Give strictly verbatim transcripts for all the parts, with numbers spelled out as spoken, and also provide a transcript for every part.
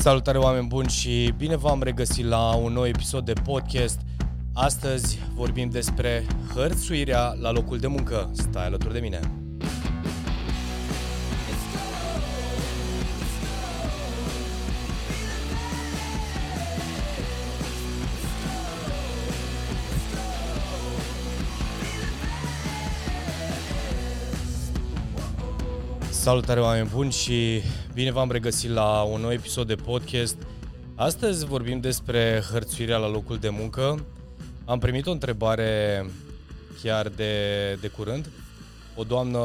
Salutare oameni buni și bine v-am regăsit la un nou episod de podcast. Astăzi vorbim despre hărțuirea la locul de muncă. Stai alături de mine! Salutare oameni buni și bine v-am regăsit la un nou episod de podcast. Astăzi vorbim despre hărțuirea la locul de muncă. Am primit o întrebare chiar de, de curând. O doamnă,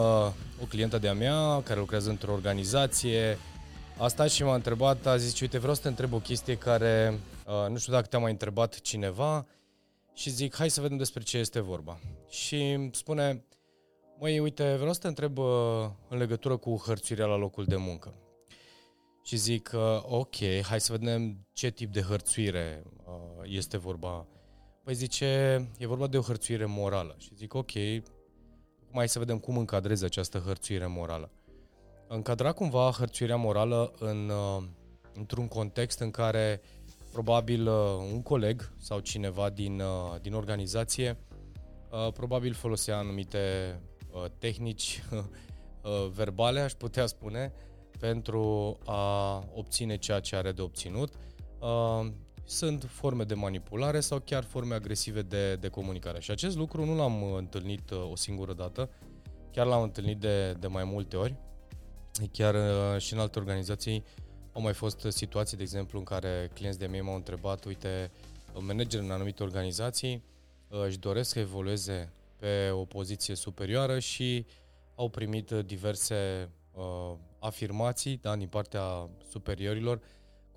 o clientă de-a mea care lucrează într-o organizație a stat și m-a întrebat, a zis, uite, vreau să te întreb o chestie care nu știu dacă te-a mai întrebat cineva și zic, hai să vedem despre ce este vorba. Și îmi spune, măi, uite, vreau să te întreb în legătură cu hărțuirea la locul de muncă. Și zic, ok, hai să vedem ce tip de hărțuire este vorba. Păi zice, e vorba de o hărțuire morală. Și zic, ok, mai să vedem cum încadrez această hărțuire morală. Încadra cumva hărțuirea morală în, într-un context în care probabil un coleg sau cineva din, din organizație probabil folosea anumite tehnici verbale, aș putea spune, pentru a obține ceea ce are de obținut. Sunt forme de manipulare sau chiar forme agresive de, de comunicare. Și acest lucru nu l-am întâlnit o singură dată, chiar l-am întâlnit de, de mai multe ori. Chiar și în alte organizații au mai fost situații, de exemplu, în care clienți de mei m-au întrebat, uite, managerii în anumite organizații își doresc să evolueze pe o poziție superioară și au primit diverse uh, afirmații, da, din partea superiorilor,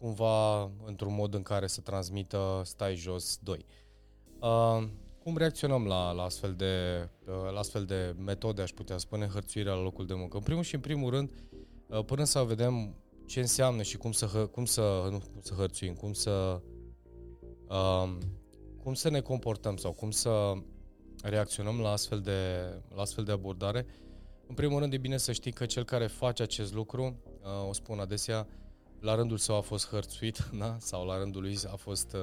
cumva într-un mod în care să transmită stai jos doi. Uh, cum reacționăm la, la, astfel de, uh, la astfel de metode, aș putea spune, hărțuirea la locul de muncă? În primul și în primul rând, uh, până să vedem ce înseamnă și cum să, cum să, nu, cum să hărțuim, cum să... Uh, cum să ne comportăm sau cum să reacționăm la astfel de, la astfel de abordare. În primul rând e bine să știi că cel care face acest lucru, o spun adesea, la rândul său a fost hărțuit, da? Sau la rândul lui a fost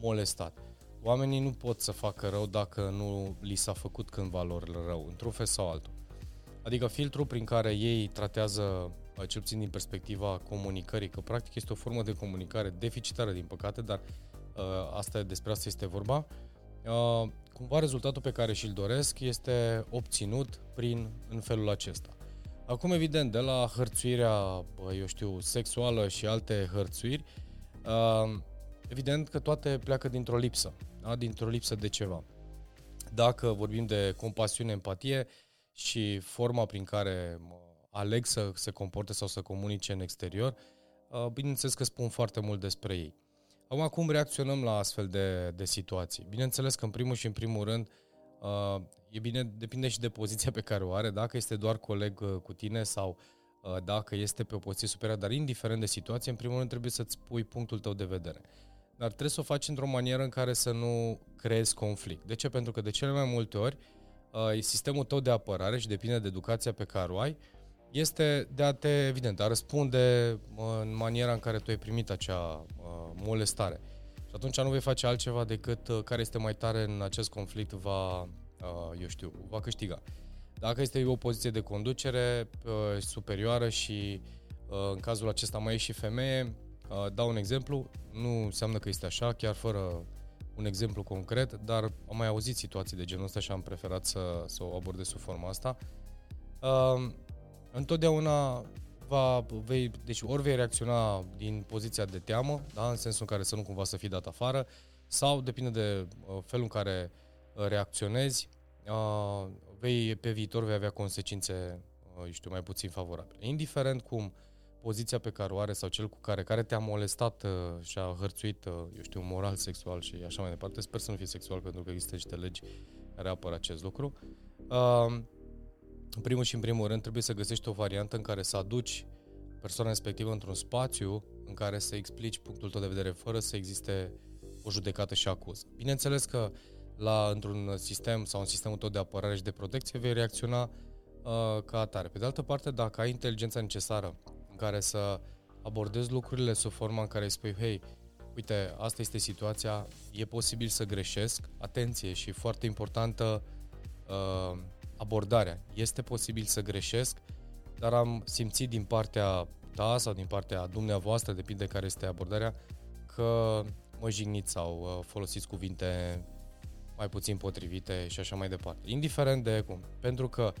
molestat. Oamenii nu pot să facă rău dacă nu li s-a făcut cândva lor rău, într-un fel sau altul. Adică filtrul prin care ei tratează, cel puțin din perspectiva comunicării, că practic este o formă de comunicare deficitară, din păcate, dar asta, despre asta este vorba. Cumva rezultatul pe care și-l doresc este obținut prin, în felul acesta. Acum, evident, de la hărțuirea, eu știu, sexuală și alte hărțuiri, evident că toate pleacă dintr-o lipsă, da? Dintr-o lipsă de ceva. Dacă vorbim de compasiune, empatie și forma prin care aleg să se comporte sau să comunice în exterior, bineînțeles că spun foarte mult despre ei. Acum, cum reacționăm la astfel de, de situații? Bineînțeles că în primul și în primul rând e bine, depinde și de poziția pe care o are, dacă este doar coleg cu tine sau dacă este pe o poziție superioară, dar indiferent de situație, în primul rând trebuie să-ți pui punctul tău de vedere. Dar trebuie să o faci într-o manieră în care să nu creezi conflict. De ce? Pentru că de cele mai multe ori sistemul tău de apărare, și depinde de educația pe care o ai, este de a te, evident, a răspunde în maniera în care tu ai primit acea molestare. Și atunci nu vei face altceva decât care este mai tare în acest conflict va, eu știu, va câștiga. Dacă este o poziție de conducere superioară și în cazul acesta mai e și femeie, dau un exemplu, nu înseamnă că este așa, chiar fără un exemplu concret, dar am mai auzit situații de genul ăsta și am preferat să, să o abordez sub forma asta. Întotdeauna va, vei, deci ori vei reacționa din poziția de teamă, da, în sensul în care să nu cumva să fii dat afară, sau depinde de uh, felul în care reacționezi, uh, vei, pe viitor vei avea consecințe uh, eu știu, mai puțin favorabile. Indiferent cum poziția pe care o are sau cel cu care, care te-a molestat uh, și a hărțuit, uh, eu știu, moral, sexual și așa mai departe, sper să nu fie sexual pentru că există niște legi care apără acest lucru, uh, în primul și în primul rând trebuie să găsești o variantă în care să aduci persoana respectivă într-un spațiu în care să explici punctul tău de vedere fără să existe o judecată și acuză. Bineînțeles că la, într-un sistem sau în sistemul tău de apărare și de protecție vei reacționa uh, ca atare. Pe de altă parte, dacă ai inteligența necesară în care să abordezi lucrurile sub forma în care îi spui, hei, uite, asta este situația, e posibil să greșesc, atenție și foarte importantă uh, abordarea, este posibil să greșesc, dar am simțit din partea ta sau din partea dumneavoastră, depinde care este abordarea, că mă jigniți sau uh, folosiți cuvinte mai puțin potrivite și așa mai departe. Indiferent de cum, pentru că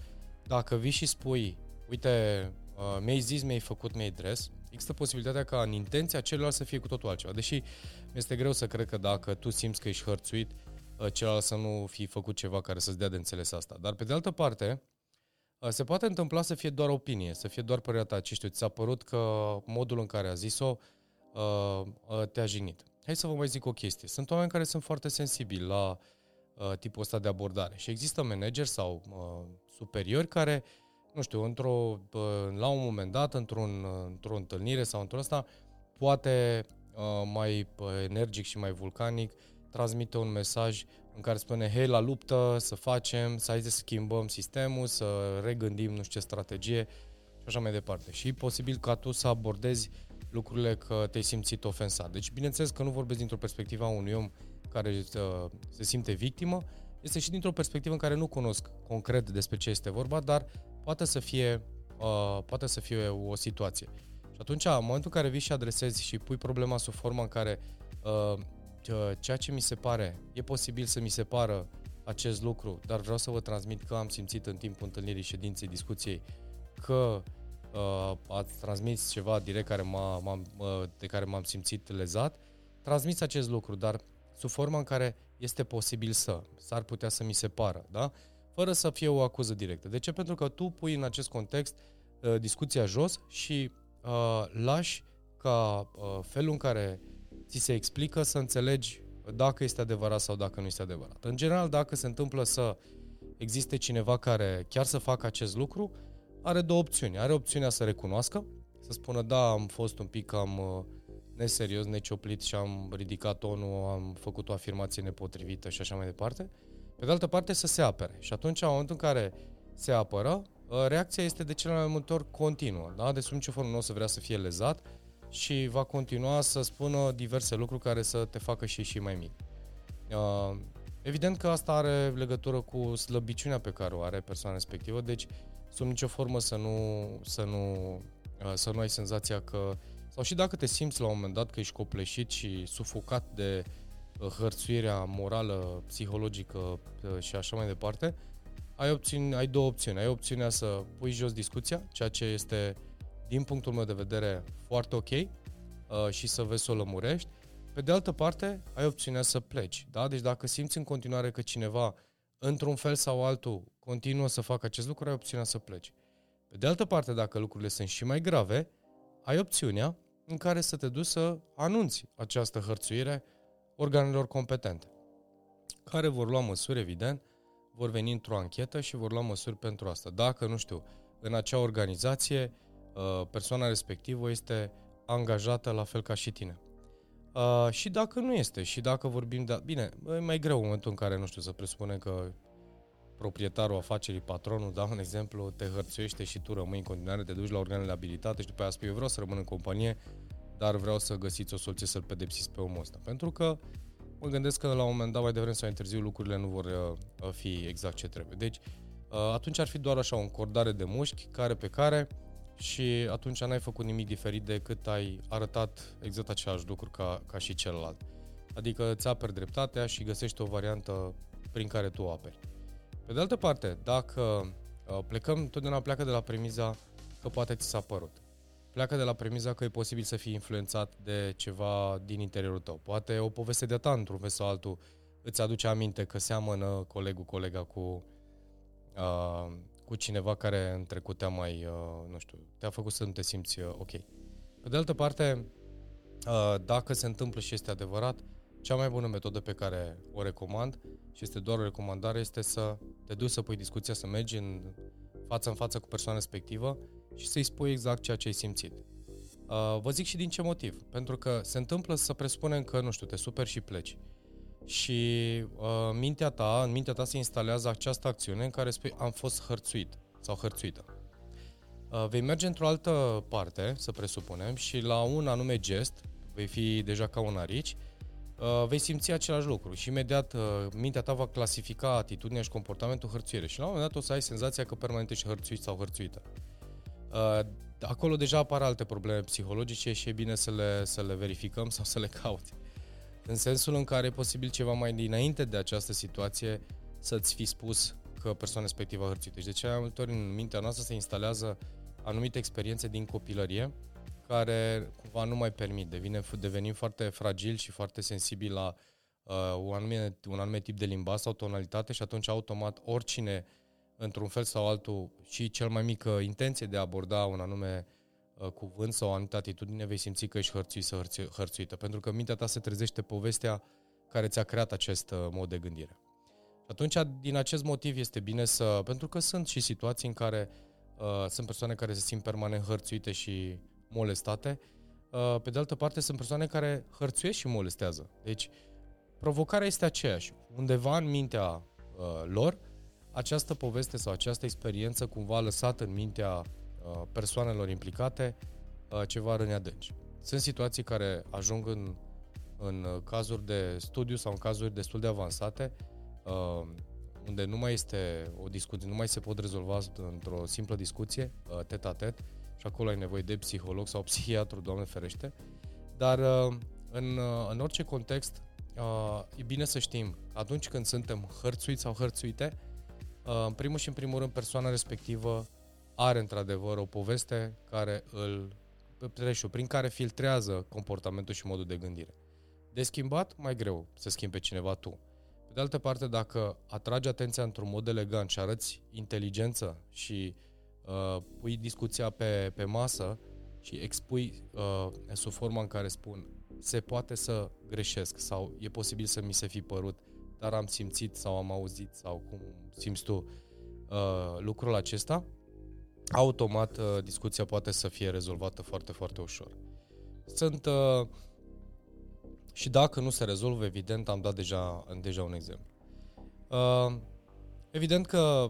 dacă vii și spui, uite, uh, mi-ai zis, mi-ai făcut, mi-ai dres, există posibilitatea ca în intenția celălalt să fie cu totul altceva. Deși mi-este greu să cred că dacă tu simți că ești hărțuit, celălalt să nu fi făcut ceva care să-ți dea de înțeles asta. Dar pe de altă parte, se poate întâmpla să fie doar opinie, să fie doar părerea ta. Ce știu, ți s-a părut că modul în care a zis-o te-a jignit. Hai să vă mai zic o chestie. Sunt oameni care sunt foarte sensibili la tipul ăsta de abordare și există manageri sau superiori care... nu știu, într-o, la un moment dat, într-un, într-o întâlnire sau într-o asta, poate mai energic și mai vulcanic transmite un mesaj în care spune, hei, la luptă, să facem, să hai să schimbăm sistemul, să regândim nu știu ce strategie și așa mai departe. Și e posibil ca tu să abordezi lucrurile că te-ai simțit ofensat. Deci, bineînțeles că nu vorbesc dintr-o perspectivă a unui om care se simte victimă, este și dintr-o perspectivă în care nu cunosc concret despre ce este vorba, dar poate să fie, uh, poate să fie o situație. Și atunci, în momentul în care vii și adresezi și pui problema sub forma în care uh, ceea ce mi se pare, e posibil să mi se pară acest lucru, dar vreau să vă transmit că am simțit în timpul întâlnirii, ședinței, discuției, că uh, ați transmis ceva direct care m-a, m-am, uh, de care m-am simțit lezat, transmiți acest lucru, dar sub forma în care este posibil să, s-ar putea să mi se pară, da? Fără să fie o acuză directă. De ce? Pentru că tu pui în acest context uh, discuția jos și uh, lași ca uh, felul în care ți se explică să înțelegi dacă este adevărat sau dacă nu este adevărat. În general, dacă se întâmplă să existe cineva care chiar să facă acest lucru, are două opțiuni. Are opțiunea să recunoască, să spună, da, am fost un pic cam uh, neserios, necioplit și am ridicat tonul, am făcut o afirmație nepotrivită și așa mai departe. Pe de altă parte, să se apere. Și atunci, în momentul în care se apără, reacția este de cele mai multe ori continuă. Da? De sub nicio formă nu o să vrea să fie lezat și va continua să spună diverse lucruri care să te facă și și mai mic. Evident că asta are legătură cu slăbiciunea pe care o are persoana respectivă, deci sub nicio formă să nu, să nu, să nu ai senzația că... Sau și dacă te simți la un moment dat că ești copleșit și sufocat de... hărțuirea morală, psihologică și așa mai departe, ai, opțiuni, ai două opțiuni. Ai opțiunea să pui jos discuția, ceea ce este, din punctul meu de vedere, foarte ok și să vezi să o lămurești. Pe de altă parte, ai opțiunea să pleci. Da? Deci dacă simți în continuare că cineva, într-un fel sau altul, continuă să facă acest lucru, ai opțiunea să pleci. Pe de altă parte, dacă lucrurile sunt și mai grave, ai opțiunea în care să te duci să anunți această hărțuire organelor competente, care vor lua măsuri, evident, vor veni într-o anchetă și vor lua măsuri pentru asta. Dacă, nu știu, în acea organizație, persoana respectivă este angajată la fel ca și tine. Și dacă nu este, și dacă vorbim de... Bine, e mai greu în momentul în care, nu știu, să presupunem că proprietarul afacerii, patronul, dau un exemplu, te hărțuiește și tu rămâi în continuare, te duci la organele de abilitate și după aia spui, eu vreau să rămân în companie, dar vreau să găsiți o soluție să-l pedepsiți pe omul ăsta. Pentru că mă gândesc că la un moment dat, mai devreme sau mai târziu, lucrurile nu vor fi exact ce trebuie. Deci, atunci ar fi doar așa o încordare de mușchi, care pe care, și atunci n-ai făcut nimic diferit decât ai arătat exact același lucru ca, ca și celălalt. Adică îți aperi dreptatea și găsești o variantă prin care tu o aperi. Pe de altă parte, dacă plecăm, totdeauna pleacă de la premiza că poate ți s-a părut. Pleacă de la premiza că e posibil să fii influențat de ceva din interiorul tău. Poate o poveste de-a ta, într-un fel sau altul, îți aduce aminte că seamănă colegul, colega cu, uh, cu cineva care în trecut te-a mai, uh, nu știu, te-a făcut să nu te simți uh, ok. Pe de altă parte, uh, dacă se întâmplă și este adevărat, cea mai bună metodă pe care o recomand, și este doar o recomandare, este să te duci să pui discuția, să mergi în față în față cu persoana respectivă și să-i spui exact ceea ce ai simțit. Uh, vă zic și din ce motiv. Pentru că se întâmplă să presupunem că, nu știu, te superi și pleci. Și uh, mintea ta, în mintea ta se instalează această acțiune în care spui am fost hărțuit sau hărțuită. Uh, vei merge într-o altă parte, să presupunem, și la un anume gest, vei fi deja ca un arici, uh, vei simți același lucru și imediat uh, mintea ta va clasifica atitudinea și comportamentul hărțuire și la un moment dat o să ai senzația că permanent ești hărțuit sau hărțuită. Uh, acolo deja apar alte probleme psihologice și e bine să le, să le verificăm sau să le cauți. În sensul în care e posibil ceva mai dinainte de această situație să-ți fi spus că persoana respectivă a hărțuit. Deci de cea mai multe ori în mintea noastră se instalează anumite experiențe din copilărie care cumva nu mai permit, devine, devenim foarte fragili și foarte sensibili la uh, un, anume, un anume tip de limbaj sau tonalitate și atunci automat oricine, într-un fel sau altul, și cel mai mică intenție de a aborda un anume uh, cuvânt sau o anumită atitudine, vei simți că ești hărțuit sau hărțuită, pentru că mintea ta se trezește povestea care ți-a creat acest uh, mod de gândire. Atunci, din acest motiv, este bine să... Pentru că sunt și situații în care uh, sunt persoane care se simt permanent hărțuite și molestate. Uh, pe de altă parte, sunt persoane care hărțuiesc și molestează. Deci, provocarea este aceeași. Undeva în mintea uh, lor, această poveste sau această experiență cumva lăsată în mintea uh, persoanelor implicate, uh, ceva răni adânci. Sunt situații care ajung în, în cazuri de studiu sau în cazuri destul de avansate, Uh, unde nu mai este o discuție, nu mai se pot rezolva într-o simplă discuție, uh, tet-a-tet, și acolo ai nevoie de psiholog sau psihiatru, Doamne ferește, dar uh, în, uh, în orice context uh, e bine să știm, atunci când suntem hărțuiți sau hărțuite, uh, în primul și în primul rând persoana respectivă are într-adevăr o poveste care îl preșu, prin care filtrează comportamentul și modul de gândire. De schimbat, mai greu să schimbi pe cineva tu. De altă parte, dacă atragi atenția într-un mod elegant și arăți inteligență și uh, pui discuția pe, pe masă și expui uh, sub forma în care spun se poate să greșesc sau e posibil să mi se fi părut, dar am simțit sau am auzit sau cum simți tu uh, lucrul acesta, automat uh, discuția poate să fie rezolvată foarte, foarte ușor. Sunt... Uh, Și dacă nu se rezolvă, evident, am dat deja, deja un exemplu. Evident că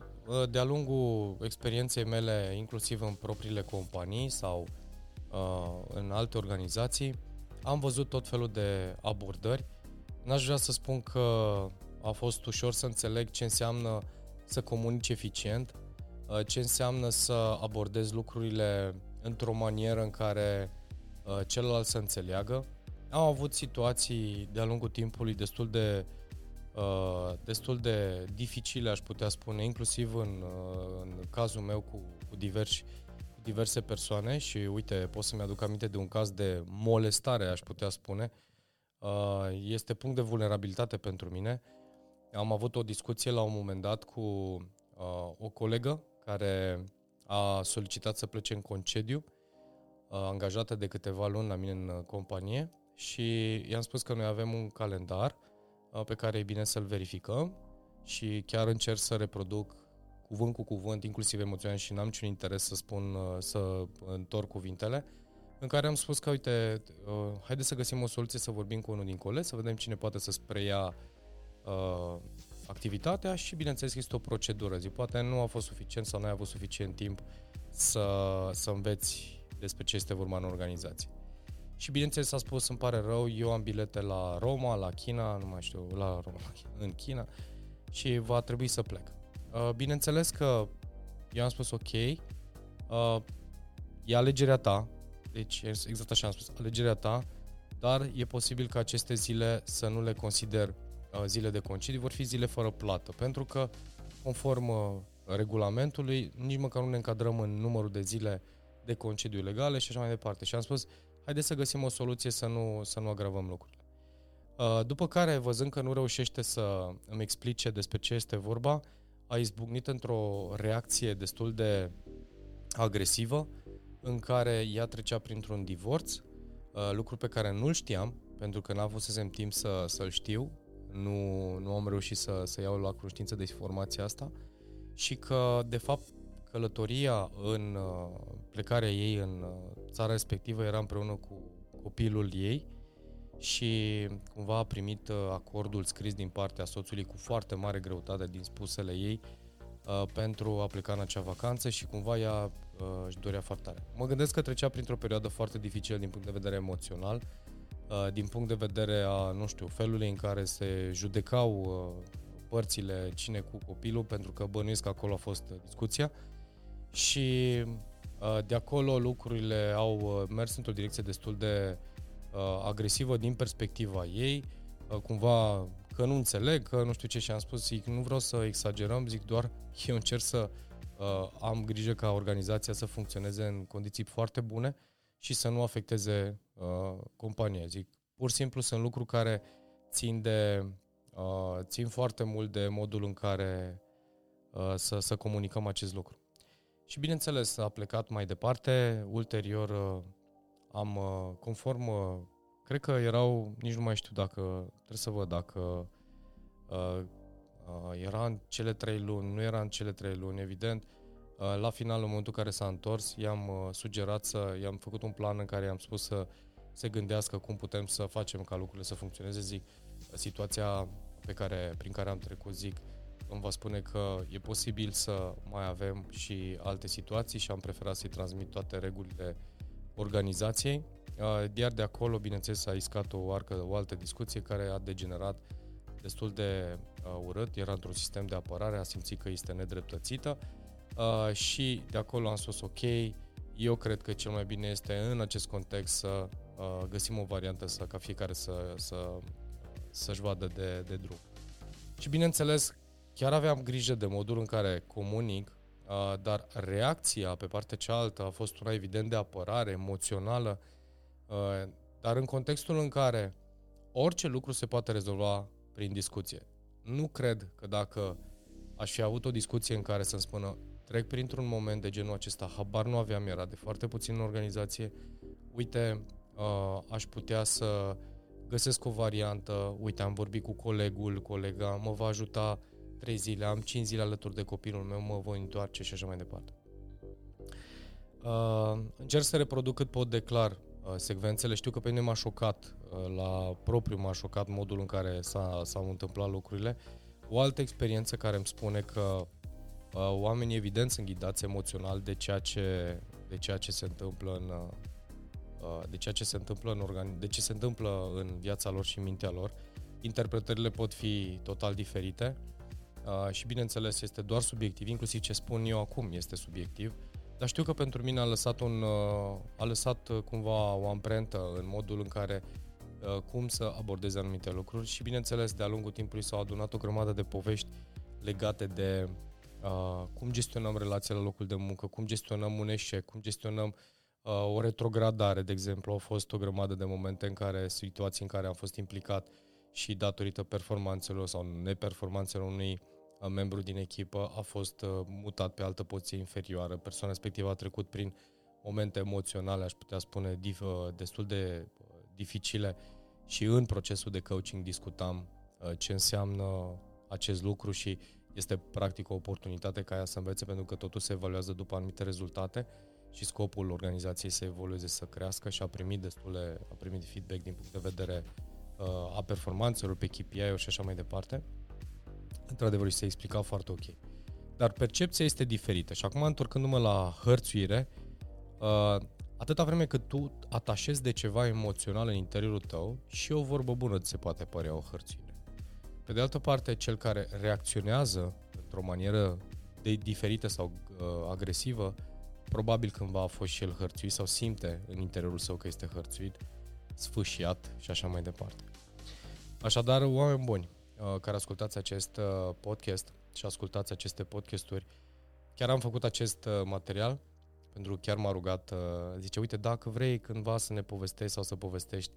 de-a lungul experienței mele, inclusiv în propriile companii sau în alte organizații, am văzut tot felul de abordări. N-aș vrea să spun că a fost ușor să înțeleg ce înseamnă să comunici eficient, ce înseamnă să abordezi lucrurile într-o manieră în care celălalt să înțeleagă. Am avut situații de-a lungul timpului destul de, uh, destul de dificile, aș putea spune, inclusiv în, uh, în cazul meu cu, cu, diversi, cu diverse persoane și, uite, pot să-mi aduc aminte de un caz de molestare, aș putea spune. Uh, este punct de vulnerabilitate pentru mine. Am avut o discuție la un moment dat cu uh, o colegă care a solicitat să plece în concediu, uh, angajată de câteva luni la mine în companie. Și i-am spus că noi avem un calendar pe care e bine să-l verificăm și chiar încerc să reproduc cuvânt cu cuvânt, inclusiv emoțional, și n-am niciun interes să spun, să întorc cuvintele, în care am spus că, uite, haide să găsim o soluție, să vorbim cu unul din colegi, să vedem cine poate să-ți preia uh, activitatea și, bineînțeles, este o procedură. Zic, poate nu a fost suficient sau nu ai avut suficient timp să, să înveți despre ce este vorba în organizație. Și bineînțeles s-a spus, îmi pare rău, eu am bilete la Roma, la China, nu mai știu, la Roma, în China și va trebui să plec. Bineînțeles că eu am spus ok, e alegerea ta, deci exact așa am spus, alegerea ta, dar e posibil că aceste zile să nu le consider zile de concediu, vor fi zile fără plată, pentru că conform regulamentului nici măcar nu ne încadrăm în numărul de zile de concediu legale și așa mai departe. Și am spus, haideți să găsim o soluție să nu, să nu agravăm lucrurile. După care, văzând că nu reușește să îmi explice despre ce este vorba, a izbucnit într-o reacție destul de agresivă, în care ea trecea printr-un divorț, lucru pe care nu-l știam, pentru că n-am avusesem timp să, să-l știu, nu, nu am reușit să, să iau la cunoștință de informația asta, și că, de fapt, călătoria în plecarea ei în țara respectivă era împreună cu copilul ei și cumva a primit acordul scris din partea soțului cu foarte mare greutate din spusele ei uh, pentru a pleca în acea vacanță și cumva ea uh, își dorea foarte tare. Mă gândesc că trecea printr-o perioadă foarte dificilă din punct de vedere emoțional, uh, din punct de vedere a, nu știu, felului în care se judecau uh, părțile, cine cu copilul, pentru că bănuiesc că acolo a fost discuția și uh, de acolo lucrurile au mers într-o direcție destul de uh, agresivă din perspectiva ei, uh, cumva că nu înțeleg, că nu știu ce, și am spus, zic, nu vreau să exagerăm, zic doar eu încerc să uh, am grijă ca organizația să funcționeze în condiții foarte bune și să nu afecteze uh, compania. Zic, pur și simplu sunt lucruri care țin de Uh, țin foarte mult de modul în care uh, să, să comunicăm acest lucru. Și bineînțeles a plecat mai departe, ulterior uh, am uh, conform, uh, cred că erau, nici nu mai știu dacă, trebuie să văd dacă uh, uh, era în cele trei luni, nu era în cele trei luni, evident, uh, la final, în momentul în care s-a întors, i-am uh, sugerat să, i-am făcut un plan în care i-am spus să se gândească cum putem să facem ca lucrurile să funcționeze, zic, situația pe care, prin care am trecut, zic, îmi va spune că e posibil să mai avem și alte situații și am preferat să-i transmit toate regulile organizației. Iar de acolo, bineînțeles, a iscat o, arcă, o altă discuție care a degenerat destul de urât, era într-un sistem de apărare, a simțit că este nedreptățită și de acolo am spus, ok, eu cred că cel mai bine este în acest context să găsim o variantă să, ca fiecare să... să să-și vadă de, de drum. Și bineînțeles, chiar aveam grijă de modul în care comunic, dar reacția pe partea cealaltă a fost una evident de apărare, emoțională, dar în contextul în care orice lucru se poate rezolva prin discuție. Nu cred că dacă aș fi avut o discuție în care să-mi spună trec printr-un moment de genul acesta, habar nu aveam, era de foarte puțin în organizație, uite, aș putea să găsesc o variantă, uite, am vorbit cu colegul, colega, mă va ajuta trei zile, am cinci zile alături de copilul meu, mă voi întoarce și așa mai departe. Uh, încerc să reproduc cât pot de clar uh, secvențele, știu că pe mine m-a șocat, uh, la propriu m-a șocat modul în care s-a, s-au întâmplat lucrurile. O altă experiență care îmi spune că uh, oamenii evident sunt ghidați emoțional de ceea ce, de ceea ce se întâmplă în... Uh, de ceea ce se întâmplă în organi- de ce se întâmplă în viața lor și în mintea lor. Interpretările pot fi total diferite și bineînțeles este doar subiectiv, inclusiv ce spun eu acum este subiectiv, dar știu că pentru mine a lăsat un a lăsat cumva o amprentă în modul în care cum să abordez anumite lucruri și bineînțeles de-a lungul timpului s-au adunat o grămadă de povești legate de cum gestionăm relația la locul de muncă, cum gestionăm un eșec, cum gestionăm o retrogradare, de exemplu, au fost o grămadă de momente în care, situații în care am fost implicat și datorită performanțelor sau neperformanțelor unui membru din echipă a fost mutat pe altă poziție inferioară. Persoana respectivă a trecut prin momente emoționale, aș putea spune, destul de dificile și în procesul de coaching discutam ce înseamnă acest lucru și este practic o oportunitate ca ea să învețe, pentru că totul se evaluează după anumite rezultate și scopul organizației să evolueze, să crească și a primit destule, a primit feedback din punct de vedere uh, a performanțelor pe K P I-uri și așa mai departe. Într-adevăr, se explica foarte ok. Dar percepția este diferită și acum, întorcându-mă la hărțuire, uh, atâta vreme cât tu atașezi de ceva emoțional în interiorul tău și o vorbă bună ți se poate părea o hărțuire. Pe de altă parte, cel care reacționează într-o manieră de diferită sau uh, agresivă, probabil cândva a fost și el hărțuit sau simte în interiorul său că este hărțuit, sfâșiat și așa mai departe. Așadar, oameni buni care ascultați acest podcast și ascultați aceste podcasturi, chiar am făcut acest material pentru că chiar m-a rugat, zice, uite, dacă vrei cândva să ne povestești sau să povestești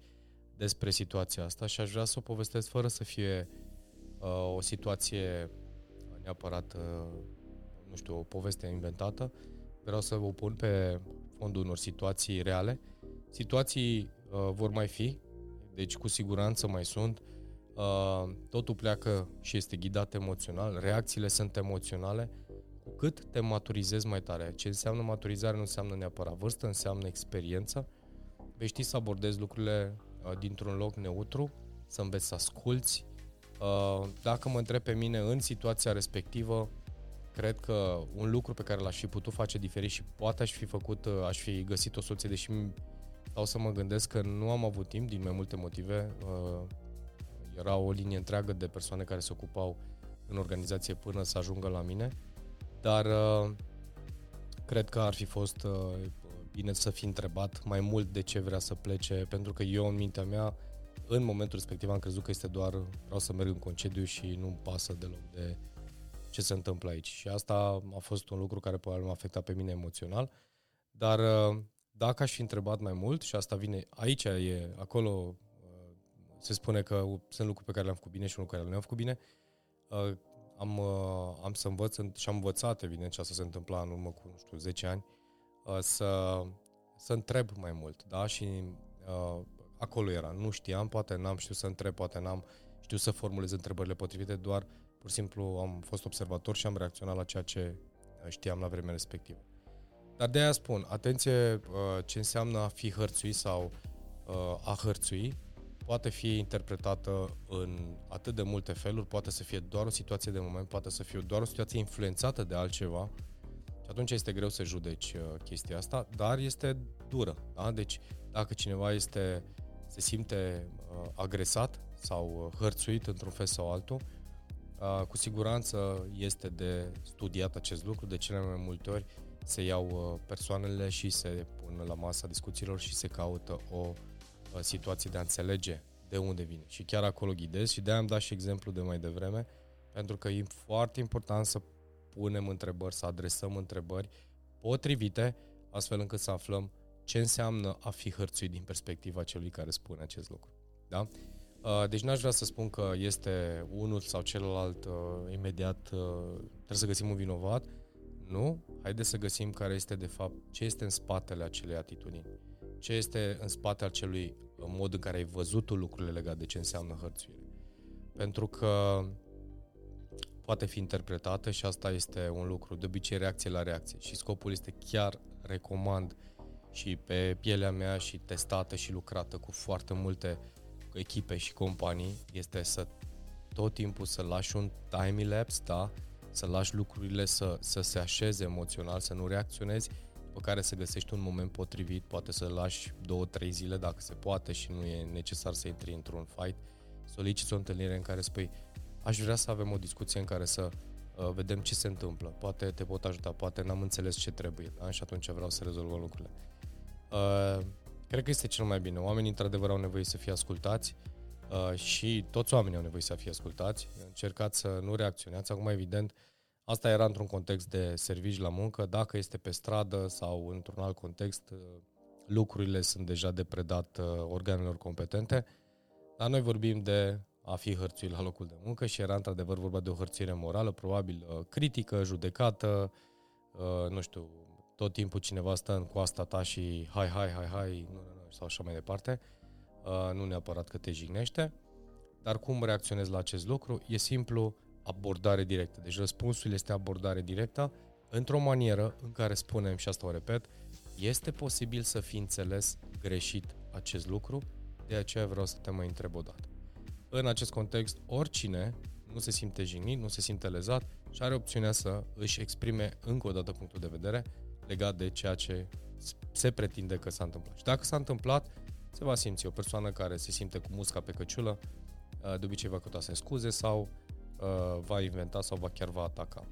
despre situația asta și aș vrea să o povestesc fără să fie o situație neapărat, nu știu, o poveste inventată, vreau să vă pun pe fondul unor situații reale. Situații uh, vor mai fi, deci cu siguranță mai sunt. Uh, totul pleacă și este ghidat emoțional, reacțiile sunt emoționale. Cu cât te maturizezi mai tare, ce înseamnă maturizare nu înseamnă neapărat vârstă, înseamnă experiență. Vei ști să abordezi lucrurile uh, dintr-un loc neutru, să înveți să asculți. Uh, dacă mă întreb pe mine în situația respectivă, cred că un lucru pe care l-aș fi putut face diferit și poate aș fi făcut, aș fi găsit o soluție, deși stau să mă gândesc că nu am avut timp din mai multe motive. Era o linie întreagă de persoane care se ocupau în organizație până să ajungă la mine, dar cred că ar fi fost bine să fi întrebat mai mult de ce vrea să plece, pentru că eu în mintea mea, în momentul respectiv, am crezut că este doar vreau să merg în concediu și nu-mi pasă deloc de ce se întâmplă aici. Și asta a fost un lucru care probabil m-a afectat pe mine emoțional, dar dacă aș fi întrebat mai mult, și asta vine aici, e acolo, se spune că sunt lucruri pe care le-am făcut bine și lucruri care le-am făcut bine, am, am să învăț și am învățat, evident, ce asta se întâmpla în urmă cu, nu știu, zece ani, să, să întreb mai mult, da? Și acolo era, nu știam, poate n-am știut să întreb, poate n-am știut să formulez întrebările potrivite, doar pur și simplu am fost observator și am reacționat la ceea ce știam la vremea respectivă. Dar de aia spun, atenție ce înseamnă a fi hărțuit sau a hărțui, poate fi interpretată în atât de multe feluri, poate să fie doar o situație de moment, poate să fie doar o situație influențată de altceva și atunci este greu să judeci chestia asta, dar este dură, da? Deci dacă cineva este, se simte agresat sau hărțuit într-un fel sau altul, cu siguranță este de studiat acest lucru. De cele mai multe ori se iau persoanele și se pun la masa discuțiilor și se caută o situație de a înțelege de unde vine. Și chiar acolo ghidez și de-aia am dat și exemplu de mai devreme, pentru că e foarte important să punem întrebări, să adresăm întrebări potrivite, astfel încât să aflăm ce înseamnă a fi hărțuit din perspectiva celui care spune acest lucru. Da? Deci n-aș vrea să spun că este unul sau celălalt imediat, trebuie să găsim un vinovat. Nu, haideți să găsim care este de fapt, ce este în spatele acelei atitudini, ce este în spatele acelui mod în care ai văzut lucrurile legate de ce înseamnă hărțuire. Pentru că poate fi interpretată și asta este un lucru, de obicei reacție la reacție și scopul este, chiar recomand și pe pielea mea și testată și lucrată cu foarte multe echipe și companii, este să tot timpul să lași un time-lapse, da? Să lași lucrurile să, să se așeze emoțional, să nu reacționezi, după care să găsești un moment potrivit, poate să lași două-trei zile dacă se poate și nu e necesar să intri într-un fight, soliciți o întâlnire în care spui, aș vrea să avem o discuție în care să uh, vedem ce se întâmplă, poate te pot ajuta, poate n-am înțeles ce trebuie, da? Și atunci vreau să rezolvăm lucrurile. Uh, Cred că este cel mai bine. Oamenii, într-adevăr, au nevoie să fie ascultați uh, și toți oamenii au nevoie să fie ascultați. Încercați să nu reacționați. Acum, evident, asta era într-un context de servici la muncă. Dacă este pe stradă sau într-un alt context, uh, lucrurile sunt deja de predat uh, organelor competente. Dar noi vorbim de a fi hărțuit la locul de muncă și era, într-adevăr, vorba de o hărțuire morală, probabil uh, critică, judecată, uh, nu știu... tot timpul cineva stă în coasta ta și hai, hai, hai, hai, nu, nu, nu, sau așa mai departe, uh, nu neapărat că te jignește, dar cum reacționezi la acest lucru? E simplu, abordare directă. Deci răspunsul este abordare directă într-o manieră în care spunem, și asta o repet, este posibil să fi înțeles greșit acest lucru, de aceea vreau să te mai întreb o dată. În acest context, oricine nu se simte jignit, nu se simte lezat și are opțiunea să își exprime încă o dată punctul de vedere legat de ceea ce se pretinde că s-a întâmplat. Și dacă s-a întâmplat, se va simți o persoană care se simte cu musca pe căciulă, de obicei va căuta să scuze sau va inventa sau va chiar va ataca.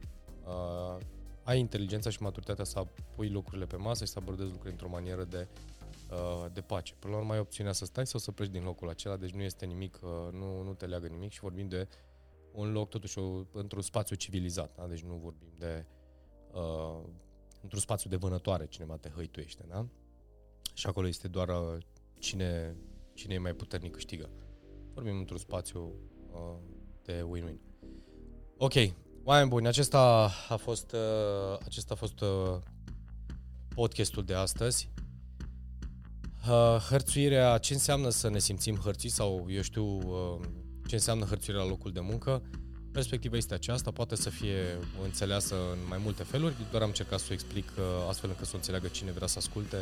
Ai inteligența și maturitatea să pui lucrurile pe masă și să abordezi lucrurile într-o manieră de, de pace. Până la urmă ai opțiunea să stai sau să pleci din locul acela, deci nu este nimic, nu, nu te leagă nimic și vorbim de un loc totuși într-un spațiu civilizat, da? Deci nu vorbim de... Uh, într-un spațiu de vânătoare, cineva te hăituiește, da? Și acolo este doar uh, cine, cine e mai puternic câștigă. Vorbim într-un spațiu uh, de win-win. Ok, oameni buni, acesta a fost, uh, acesta a fost uh, podcastul de astăzi. Uh, hărțuirea, ce înseamnă să ne simțim hărțuiți sau, eu știu, uh, ce înseamnă hărțuirea la locul de muncă. Perspectiva este aceasta, poate să fie înțeleasă în mai multe feluri, doar am încercat să o explic astfel încât să o înțeleagă cine vrea să asculte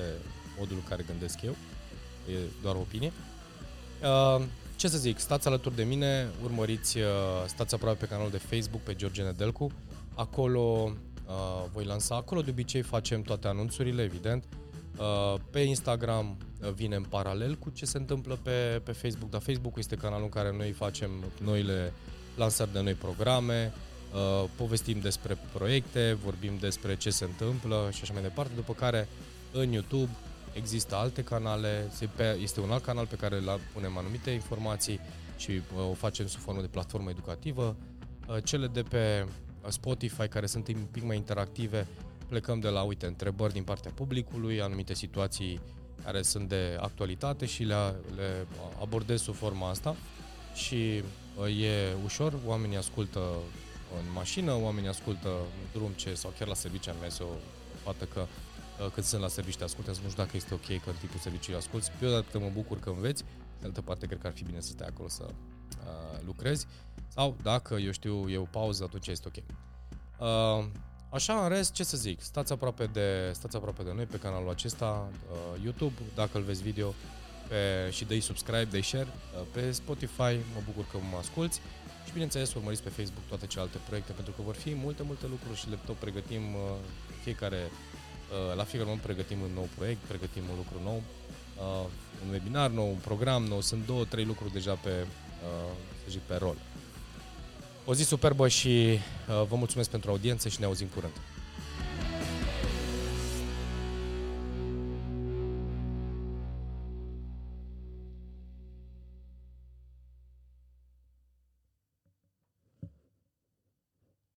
modul în care gândesc eu, e doar o opinie. Ce să zic, stați alături de mine, urmăriți, stați aproape pe canalul de Facebook, pe George Nedelcu, Acolo uh, voi lansa, acolo de obicei facem toate anunțurile, evident. Uh, pe Instagram vine în paralel cu ce se întâmplă pe, pe Facebook, dar Facebook este canalul în care noi facem noile lansări de noi programe, uh, povestim despre proiecte, vorbim despre ce se întâmplă și așa mai departe, după care în YouTube există alte canale, este un alt canal pe care îl punem anumite informații și o facem sub formă de platformă educativă. Cele de pe Spotify, care sunt un pic mai interactive, plecăm de la, uite, întrebări din partea publicului, anumite situații care sunt de actualitate și le, le abordez sub forma asta și e ușor, oamenii ascultă în mașină, oamenii ascultă în drum ce, sau chiar la serviciu, am mers o fată că când sunt la serviciu te ascultă, nu știu dacă este ok că în timpul serviciului asculti, pe o dată mă bucur că înveți, de altă parte cred că ar fi bine să stai acolo să uh, lucrezi, sau dacă, eu știu, e o pauză, atunci este ok. Uh, așa, în rest, ce să zic, stați aproape de, stați aproape de noi pe canalul acesta, uh, YouTube, dacă îl vezi video, pe, și dă-i subscribe, dă-i share, uh, pe Spotify, mă bucur că mă asculți și bineînțeles urmăriți pe Facebook toate celelalte proiecte, pentru că vor fi multe, multe lucruri și le tot pregătim uh, fiecare La fiecare moment pregătim un nou proiect, pregătim un lucru nou, uh, un webinar nou, un program nou, sunt două, trei lucruri deja pe, uh, să zic, pe rol. O zi superbă și uh, vă mulțumesc pentru audiență și ne auzim curând.